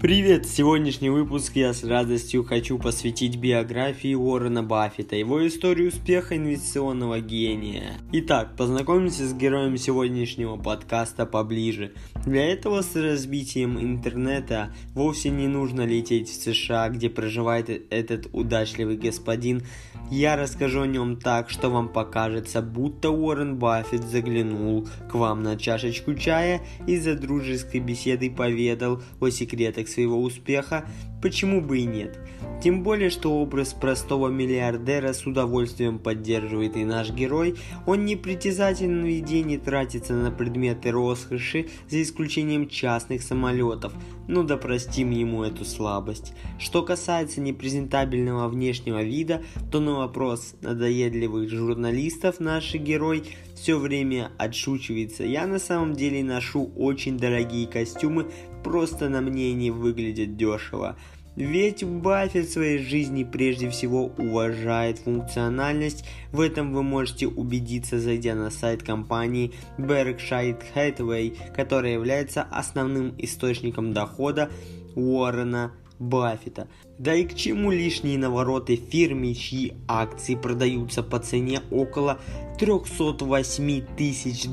Привет! Сегодняшний выпуск я с радостью хочу посвятить биографии Уоррена Баффета, его историю успеха инвестиционного гения. Итак, познакомимся с героем сегодняшнего подкаста поближе. Для этого с развитием интернета вовсе не нужно лететь в США, где проживает этот удачливый господин. Я расскажу о нем так, что вам покажется, будто Уоррен Баффет заглянул к вам на чашечку чая и за дружеской беседой поведал о секретах своего успеха, почему бы и нет. Тем более, что образ простого миллиардера с удовольствием поддерживает и наш герой. Он непритязателен в еде, не тратится на предметы роскоши, за исключением частных самолетов. Ну да простим ему эту слабость. Что касается непрезентабельного внешнего вида, то на вопрос надоедливых журналистов наш герой все время отшучивается. Я на самом деле ношу очень дорогие костюмы, просто на мне не выглядят дешево. Ведь Баффет в своей жизни прежде всего уважает функциональность. В этом вы можете убедиться, зайдя на сайт компании Berkshire Hathaway, которая является основным источником дохода Уоррена Баффета. Да и к чему лишние навороты фирме, чьи акции продаются по цене около $308 тысяч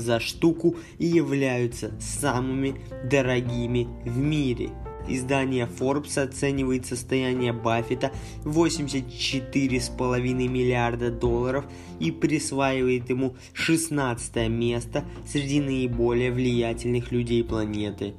за штуку и являются самыми дорогими в мире. Издание Forbes оценивает состояние Баффета в $84,5 миллиарда и присваивает ему 16 место среди наиболее влиятельных людей планеты.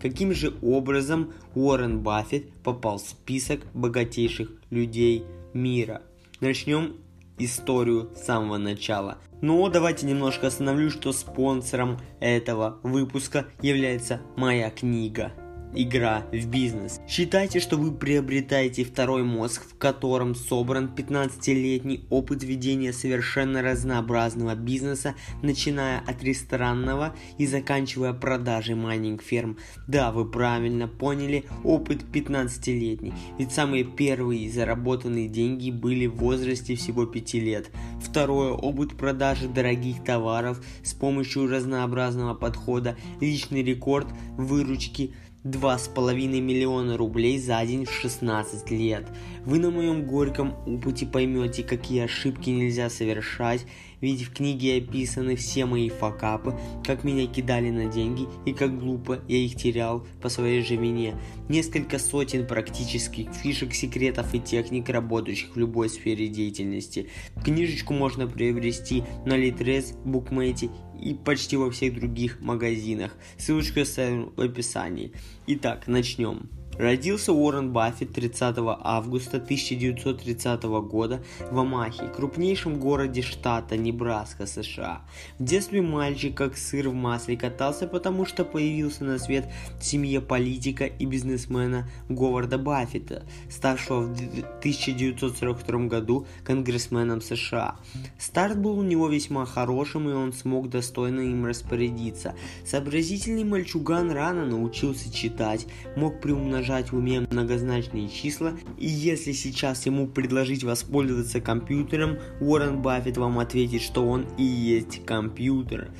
Каким же образом Уоррен Баффет попал в список богатейших людей мира? Начнем историю с самого начала. Но давайте немножко остановлюсь, что спонсором этого выпуска является моя книга «Игра в бизнес». Считайте, что вы приобретаете второй мозг, в котором собран 15-летний опыт ведения совершенно разнообразного бизнеса, начиная от ресторанного и заканчивая продажей майнинг-ферм. Да, вы правильно поняли, опыт 15-летний, ведь самые первые заработанные деньги были в возрасте всего 5 лет. Второе, опыт продажи дорогих товаров с помощью разнообразного подхода, личный рекорд выручки – 2,5 миллиона рублей за день в 16 лет. Вы на моем горьком опыте поймете, какие ошибки нельзя совершать, ведь в книге описаны все мои факапы, как меня кидали на деньги и как глупо я их терял по своей же вине. Несколько сотен практических фишек, секретов и техник, работающих в любой сфере деятельности. Книжечку можно приобрести на Литрес, Букмейте и почти во всех других магазинах. Ссылочку я оставлю в описании. Итак, начнем. Родился Уоррен Баффет 30 августа 1930 года в Омахе, крупнейшем городе штата Небраска, США. В детстве мальчик как сыр в масле катался, потому что появился на свет в семье политика и бизнесмена Говарда Баффета, ставшего в 1942 году конгрессменом США. Старт был у него весьма хорошим, и он смог достойно им распорядиться. Сообразительный мальчуган рано научился читать, мог приумножать в уме многозначные числа, и если сейчас ему предложить воспользоваться компьютером, Уоррен Баффет вам ответит, что он и есть компьютер.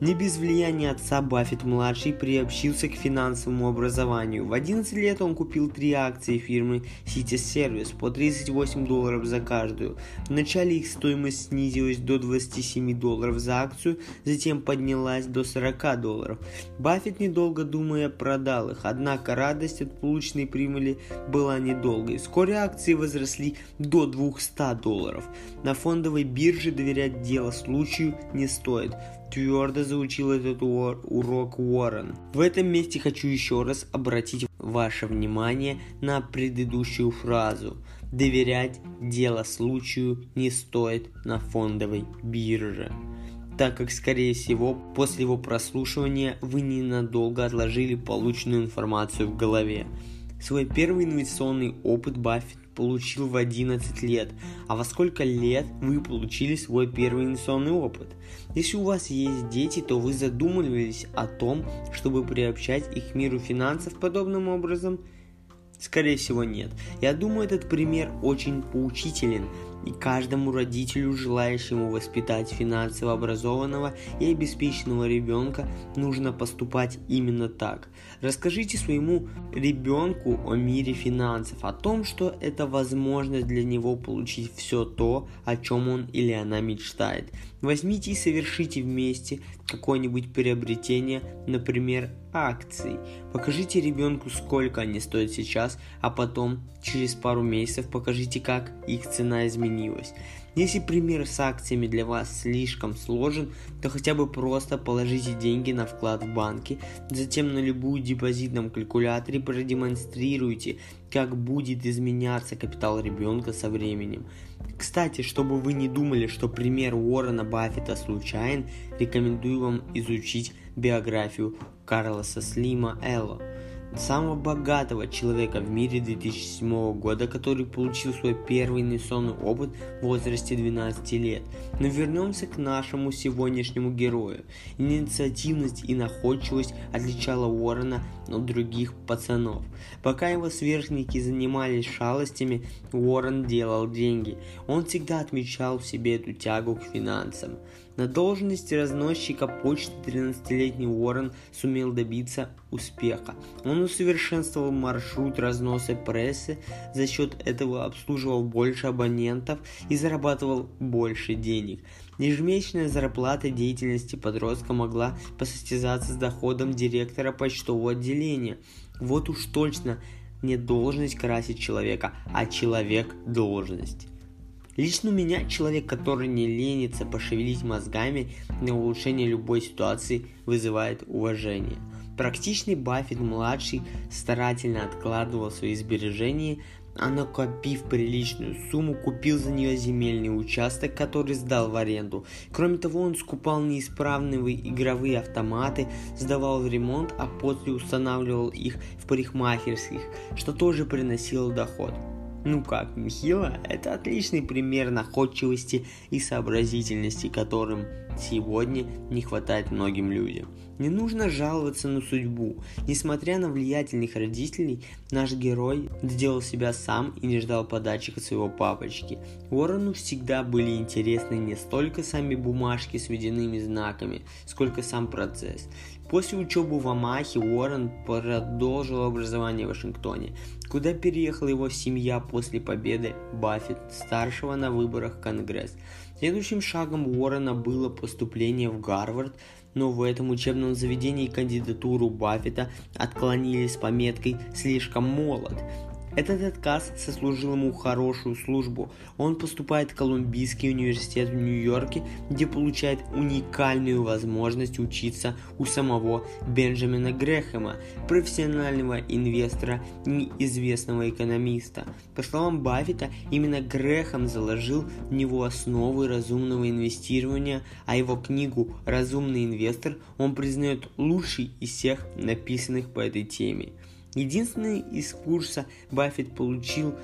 Не без влияния отца Баффет-младший приобщился к финансовому образованию. В 11 лет он купил 3 акции фирмы City Service по $38 за каждую. Вначале их стоимость снизилась до $27 за акцию, затем поднялась до $40. Баффет, недолго думая, продал их, однако радость от полученной прибыли была недолгой. Вскоре акции возросли до $200. На фондовой бирже доверять дело случаю не стоит. Твердо заучил этот урок Уоррен. В этом месте хочу еще раз обратить ваше внимание на предыдущую фразу. Доверять дело случаю не стоит на фондовой бирже, так как, скорее всего, после его прослушивания вы ненадолго отложили полученную информацию в голове. Свой первый инвестиционный опыт Баффет получил в 11 лет. А во сколько лет вы получили свой первый инвестиционный опыт? Если у вас есть дети, то вы задумывались о том, чтобы приобщать их к миру финансов подобным образом? Скорее всего, нет. Я думаю, этот пример очень поучителен. и каждому родителю, желающему воспитать финансово образованного и обеспеченного ребенка, нужно поступать именно так. Расскажите своему ребенку о мире финансов, о том, что это возможность для него получить все то, о чем он или она мечтает. Возьмите и совершите вместе какое-нибудь приобретение, например, акций. Покажите ребенку, сколько они стоят сейчас, а потом, через пару месяцев, покажите, как их цена изменилась. Если пример с акциями для вас слишком сложен, то хотя бы просто положите деньги на вклад в банке, затем на любую депозитном калькуляторе продемонстрируйте, как будет изменяться капитал ребенка со временем. Кстати, чтобы вы не думали, что пример Уоррена Баффета случайен, рекомендую вам изучить биографию Карлоса Слима Элла, самого богатого человека в мире 2007 года, который получил свой первый инвестиционный опыт в возрасте 12 лет. Но вернемся к нашему сегодняшнему герою. Инициативность и находчивость отличала Уоррена от других пацанов. Пока его сверстники занимались шалостями, Уоррен делал деньги. Он всегда отмечал в себе эту тягу к финансам. На должности разносчика почты 13-летний Уоррен сумел добиться успеха. Он усовершенствовал маршрут разноса прессы, за счет этого обслуживал больше абонентов и зарабатывал больше денег. Ежемесячная зарплата деятельности подростка могла посостязаться с доходом директора почтового отделения. Вот уж точно не должность красит человека, а человек – должность. Лично у меня человек, который не ленится пошевелить мозгами на улучшение любой ситуации, вызывает уважение. Практичный Баффет-младший старательно откладывал свои сбережения, а накопив приличную сумму, купил за нее земельный участок, который сдал в аренду. Кроме того, он скупал неисправные игровые автоматы, сдавал в ремонт, а после устанавливал их в парикмахерских, что тоже приносило доход. Ну как, нехило? Это отличный пример находчивости и сообразительности, которым сегодня не хватает многим людям. Не нужно жаловаться на судьбу. Несмотря на влиятельных родителей, наш герой сделал себя сам и не ждал подачек от своего папочки. Уоррену всегда были интересны не столько сами бумажки с водяными знаками, сколько сам процесс. После учебы в Омахе Уоррен продолжил образование в Вашингтоне, куда переехала его семья после победы Баффет-старшего на выборах в Конгресс. Следующим шагом Уоррена было поступление в Гарвард, но в этом учебном заведении кандидатуру Баффета отклонили с пометкой «слишком молод». Этот отказ сослужил ему хорошую службу. Он поступает в Колумбийский университет в Нью-Йорке, где получает уникальную возможность учиться у самого Бенджамина Грэхэма, профессионального инвестора и известного экономиста. По словам Баффета, именно Грэхэм заложил в него основы разумного инвестирования, а его книгу «Разумный инвестор» он признает лучшей из всех написанных по этой теме. Единственный из курса Баффет получил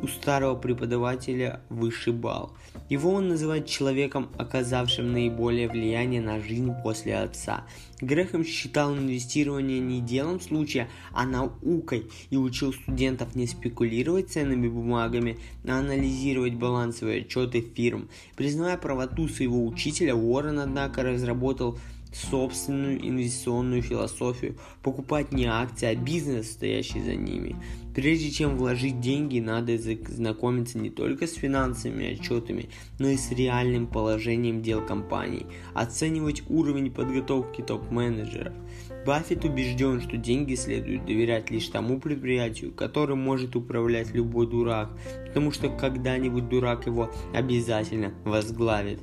у старого преподавателя высший балл. Его он называет человеком, оказавшим наиболее влияние на жизнь после отца. Грэхэм считал инвестирование не делом случая, а наукой и учил студентов не спекулировать ценными бумагами, а анализировать балансовые отчеты фирм. Признавая правоту своего учителя, Уоррен, однако, разработал собственную инвестиционную философию – покупать не акции, а бизнес, стоящий за ними. Прежде чем вложить деньги, надо знакомиться не только с финансовыми отчетами, но и с реальным положением дел компании, оценивать уровень подготовки топ-менеджеров. Баффет убежден, что деньги следует доверять лишь тому предприятию, которым может управлять любой дурак, потому что когда-нибудь дурак его обязательно возглавит.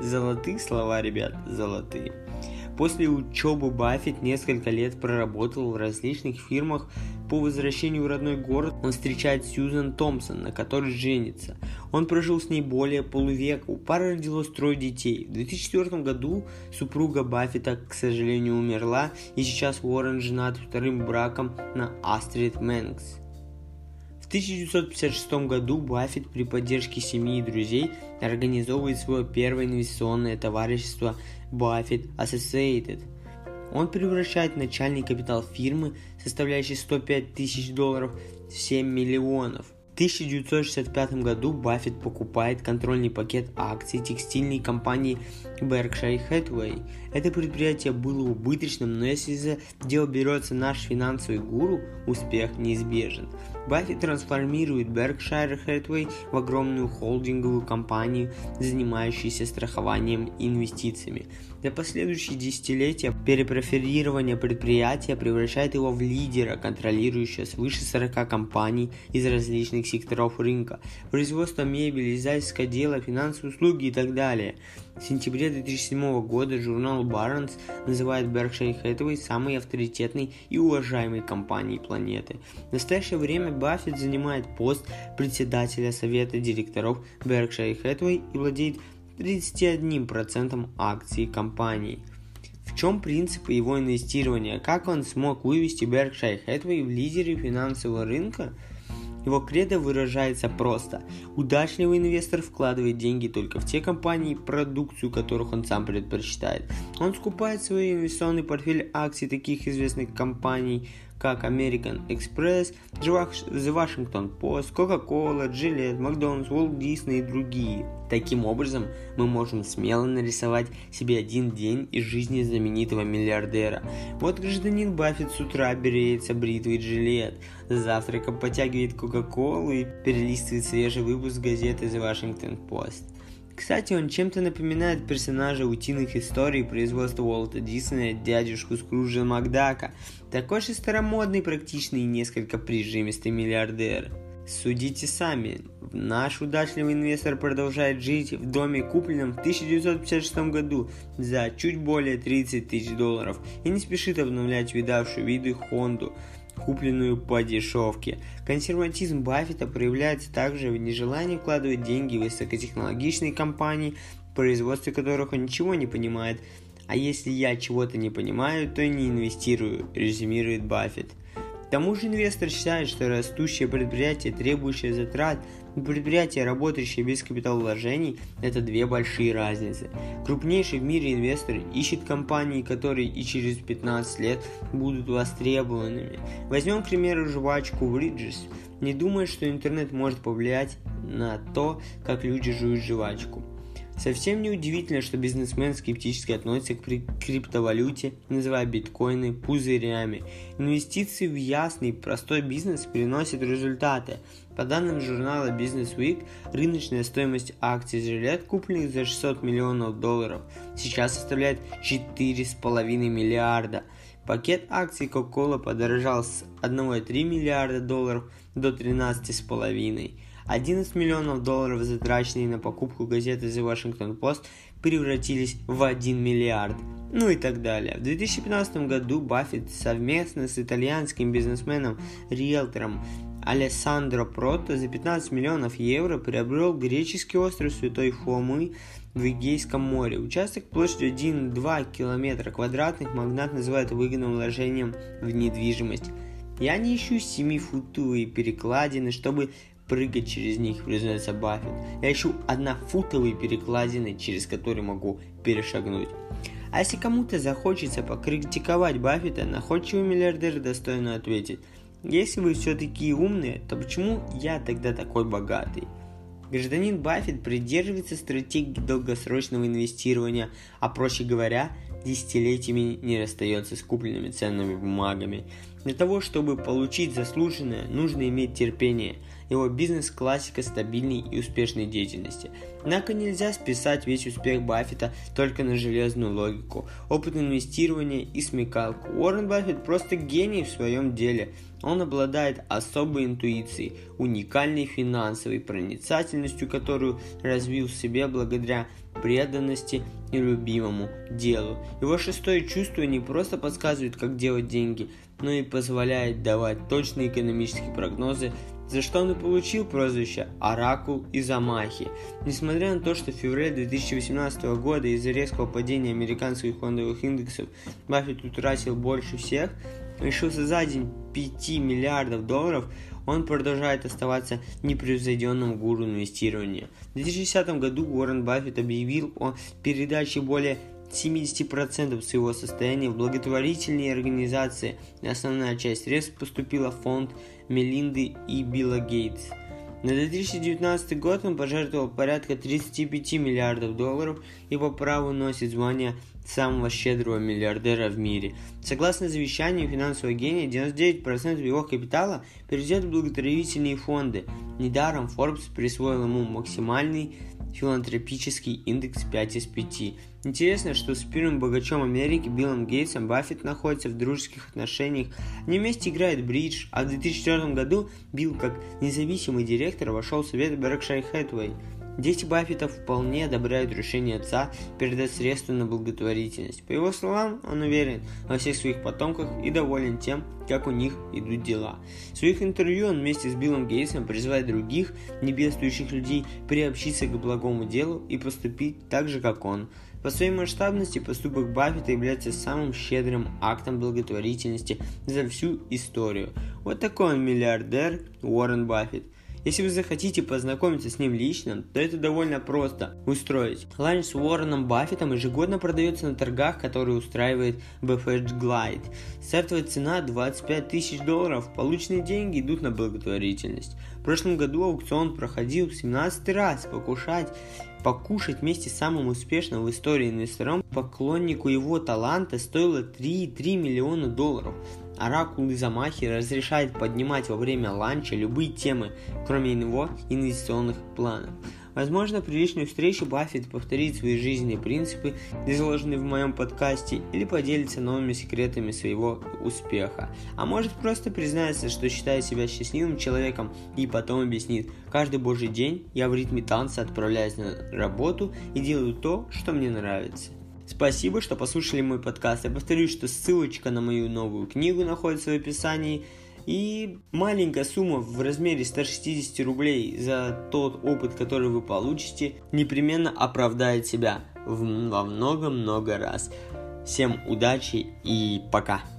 Золотые слова, ребят, золотые. После учебы Баффет несколько лет проработал в различных фирмах. По возвращению в родной город он встречает Сьюзан Томпсон, на которой женится. Он прожил с ней более полувека, у пары родилось 3 детей. В 2004 году супруга Баффета, к сожалению, умерла, и сейчас Уоррен женат вторым браком на Астрид Мэнкс. В 1956 году Баффет при поддержке семьи и друзей организовывает свое первое инвестиционное товарищество Buffet Associates. Он превращает начальный капитал фирмы, составляющий $105 тысяч, в $7 миллионов. В 1965 году Баффетт покупает контрольный пакет акций текстильной компании Berkshire Hathaway. Это предприятие было убыточным, но если за дело берется наш финансовый гуру, успех неизбежен. Баффетт трансформирует Berkshire Hathaway в огромную холдинговую компанию, занимающуюся страхованием и инвестициями. За последующие десятилетия перепрофилирование предприятия превращает его в лидера, контролирующего свыше 40 компаний из различных секторов рынка: производство мебели, издательское дело, финансовые услуги и так далее. В сентябре 2007 года журнал Barron's называет Berkshire Hathaway самой авторитетной и уважаемой компанией планеты. В настоящее время Баффетт занимает пост председателя совета директоров Berkshire Hathaway и владеет 31% акций компании. В чем принцип его инвестирования? Как он смог вывести Berkshire Hathaway в лидеры финансового рынка? Его кредо выражается просто: удачливый инвестор вкладывает деньги только в те компании, продукцию которых он сам предпочитает. Он скупает в свой инвестиционный портфель акций таких известных компаний, как American Express, The Washington Post, Coca-Cola, Gillette, McDonald's, Walt Disney и другие. Таким образом, мы можем смело нарисовать себе один день из жизни знаменитого миллиардера. Вот гражданин Баффетт с утра береется бритвой Gillette, за завтраком подтягивает Coca-Cola и перелистывает свежий выпуск газеты The Washington Post. Кстати, он чем-то напоминает персонажа утиных историй производства Уолта Диснея, дядюшку Скруджа Макдака. Такой же старомодный, практичный и несколько прижимистый миллиардер. Судите сами. Наш удачливый инвестор продолжает жить в доме, купленном в 1956 году за чуть более $30 тысяч и не спешит обновлять видавшую виды Хонду, купленную по дешевке. Консерватизм Баффета проявляется также в нежелании вкладывать деньги в высокотехнологичные компании, в производстве которых он ничего не понимает. А если я чего-то не понимаю, то не инвестирую, резюмирует Баффет. К тому же инвестор считает, что растущее предприятие, требующее затрат, и предприятие, работающее без капиталовложений, это две большие разницы. Крупнейший в мире инвестор ищет компании, которые и через 15 лет будут востребованными. Возьмем, к примеру, жвачку Wrigley's. Не думая, что интернет может повлиять на то, как люди жуют жвачку. Совсем неудивительно, что бизнесмен скептически относится к криптовалюте, называя биткоины пузырями. Инвестиции в ясный, простой бизнес приносят результаты. По данным журнала Business Week, рыночная стоимость акций Gillette, купленных за $600 миллионов, сейчас составляет $4,5 миллиарда. Пакет акций Coca-Cola подорожал с $1,3 миллиарда до $13,5. $11 миллионов, затраченные на покупку газеты The Washington Post, превратились в $1 миллиард. Ну и так далее. В 2015 году Баффетт совместно с итальянским бизнесменом-риэлтором Алессандро Прото за €15 миллионов приобрел греческий остров Святой Фомы в Эгейском море. Участок площадью 1,2 километра квадратных магнат называет выгодным вложением в недвижимость. «Я не ищу 7-футовые перекладины, чтобы прыгать через них», признается Баффет. «Я ищу 1-футовые перекладины, через которые могу перешагнуть». А если кому-то захочется покритиковать Баффета, находчивый миллиардер достойно ответит: «Если вы все такие умные, то почему я тогда такой богатый?» Гражданин Баффет придерживается стратегии долгосрочного инвестирования, а проще говоря, десятилетиями не расстается с купленными ценными бумагами. Для того, чтобы получить заслуженное, нужно иметь терпение. Его бизнес – классика стабильной и успешной деятельности. Однако нельзя списать весь успех Баффета только на железную логику, опыт инвестирования и смекалку. Уоррен Баффет просто гений в своем деле. Он обладает особой интуицией, уникальной финансовой проницательностью, которую развил в себе благодаря преданности и любимому делу. Его шестое чувство не просто подсказывает, как делать деньги, но и позволяет давать точные экономические прогнозы, за что он и получил прозвище «Оракул Изамахи». Несмотря на то, что в феврале 2018 года из-за резкого падения американских фондовых индексов Баффет утратил больше всех, лишился за день $5 миллиардов, он продолжает оставаться непревзойденным гуру инвестирования. В 2010 году Уоррен Баффет объявил о передаче более 70% своего состояния в благотворительные организации. Основная часть средств поступила в фонд Мелинды и Билла Гейтс. На 2019 год он пожертвовал порядка 35 миллиардов долларов и по праву носит звание самого щедрого миллиардера в мире. Согласно завещанию финансового гения, 99% его капитала перейдет в благотворительные фонды. Недаром Forbes присвоил ему максимальный филантропический индекс 5 из 5. Интересно, что с первым богачом Америки Биллом Гейтсом Баффет находится в дружеских отношениях. Они вместе играют в бридж, а в 2004 году Билл как независимый директор вошел в совет Berkshire Hathaway. Дети Баффета вполне одобряют решение отца передать средства на благотворительность. По его словам, он уверен во всех своих потомках и доволен тем, как у них идут дела. В своих интервью он вместе с Биллом Гейтсом призывает других небедствующих людей приобщиться к благому делу и поступить так же, как он. По своей масштабности поступок Баффета является самым щедрым актом благотворительности за всю историю. Вот такой он миллиардер Уоррен Баффет. Если вы захотите познакомиться с ним лично, то это довольно просто устроить. Ланч с Уорреном Баффетом ежегодно продается на торгах, которые устраивает Buffet Glide. Стартовая цена $25 000, полученные деньги идут на благотворительность. В прошлом году аукцион проходил в 17 раз. Покушать вместе с самым успешным в истории инвестором поклоннику его таланта стоило $3,3 миллиона. Оракул Изамахи разрешает поднимать во время ланча любые темы, кроме его инвестиционных планов. Возможно, при личной встрече Баффет повторит свои жизненные принципы, изложенные в моем подкасте, или поделится новыми секретами своего успеха. А может, просто признается, что считает себя счастливым человеком, и потом объяснит: «Каждый божий день я в ритме танца отправляюсь на работу и делаю то, что мне нравится». Спасибо, что послушали мой подкаст. Я повторюсь, что ссылочка на мою новую книгу находится в описании. И маленькая сумма в размере 160 рублей за тот опыт, который вы получите, непременно оправдает себя во много-много раз. Всем удачи и пока!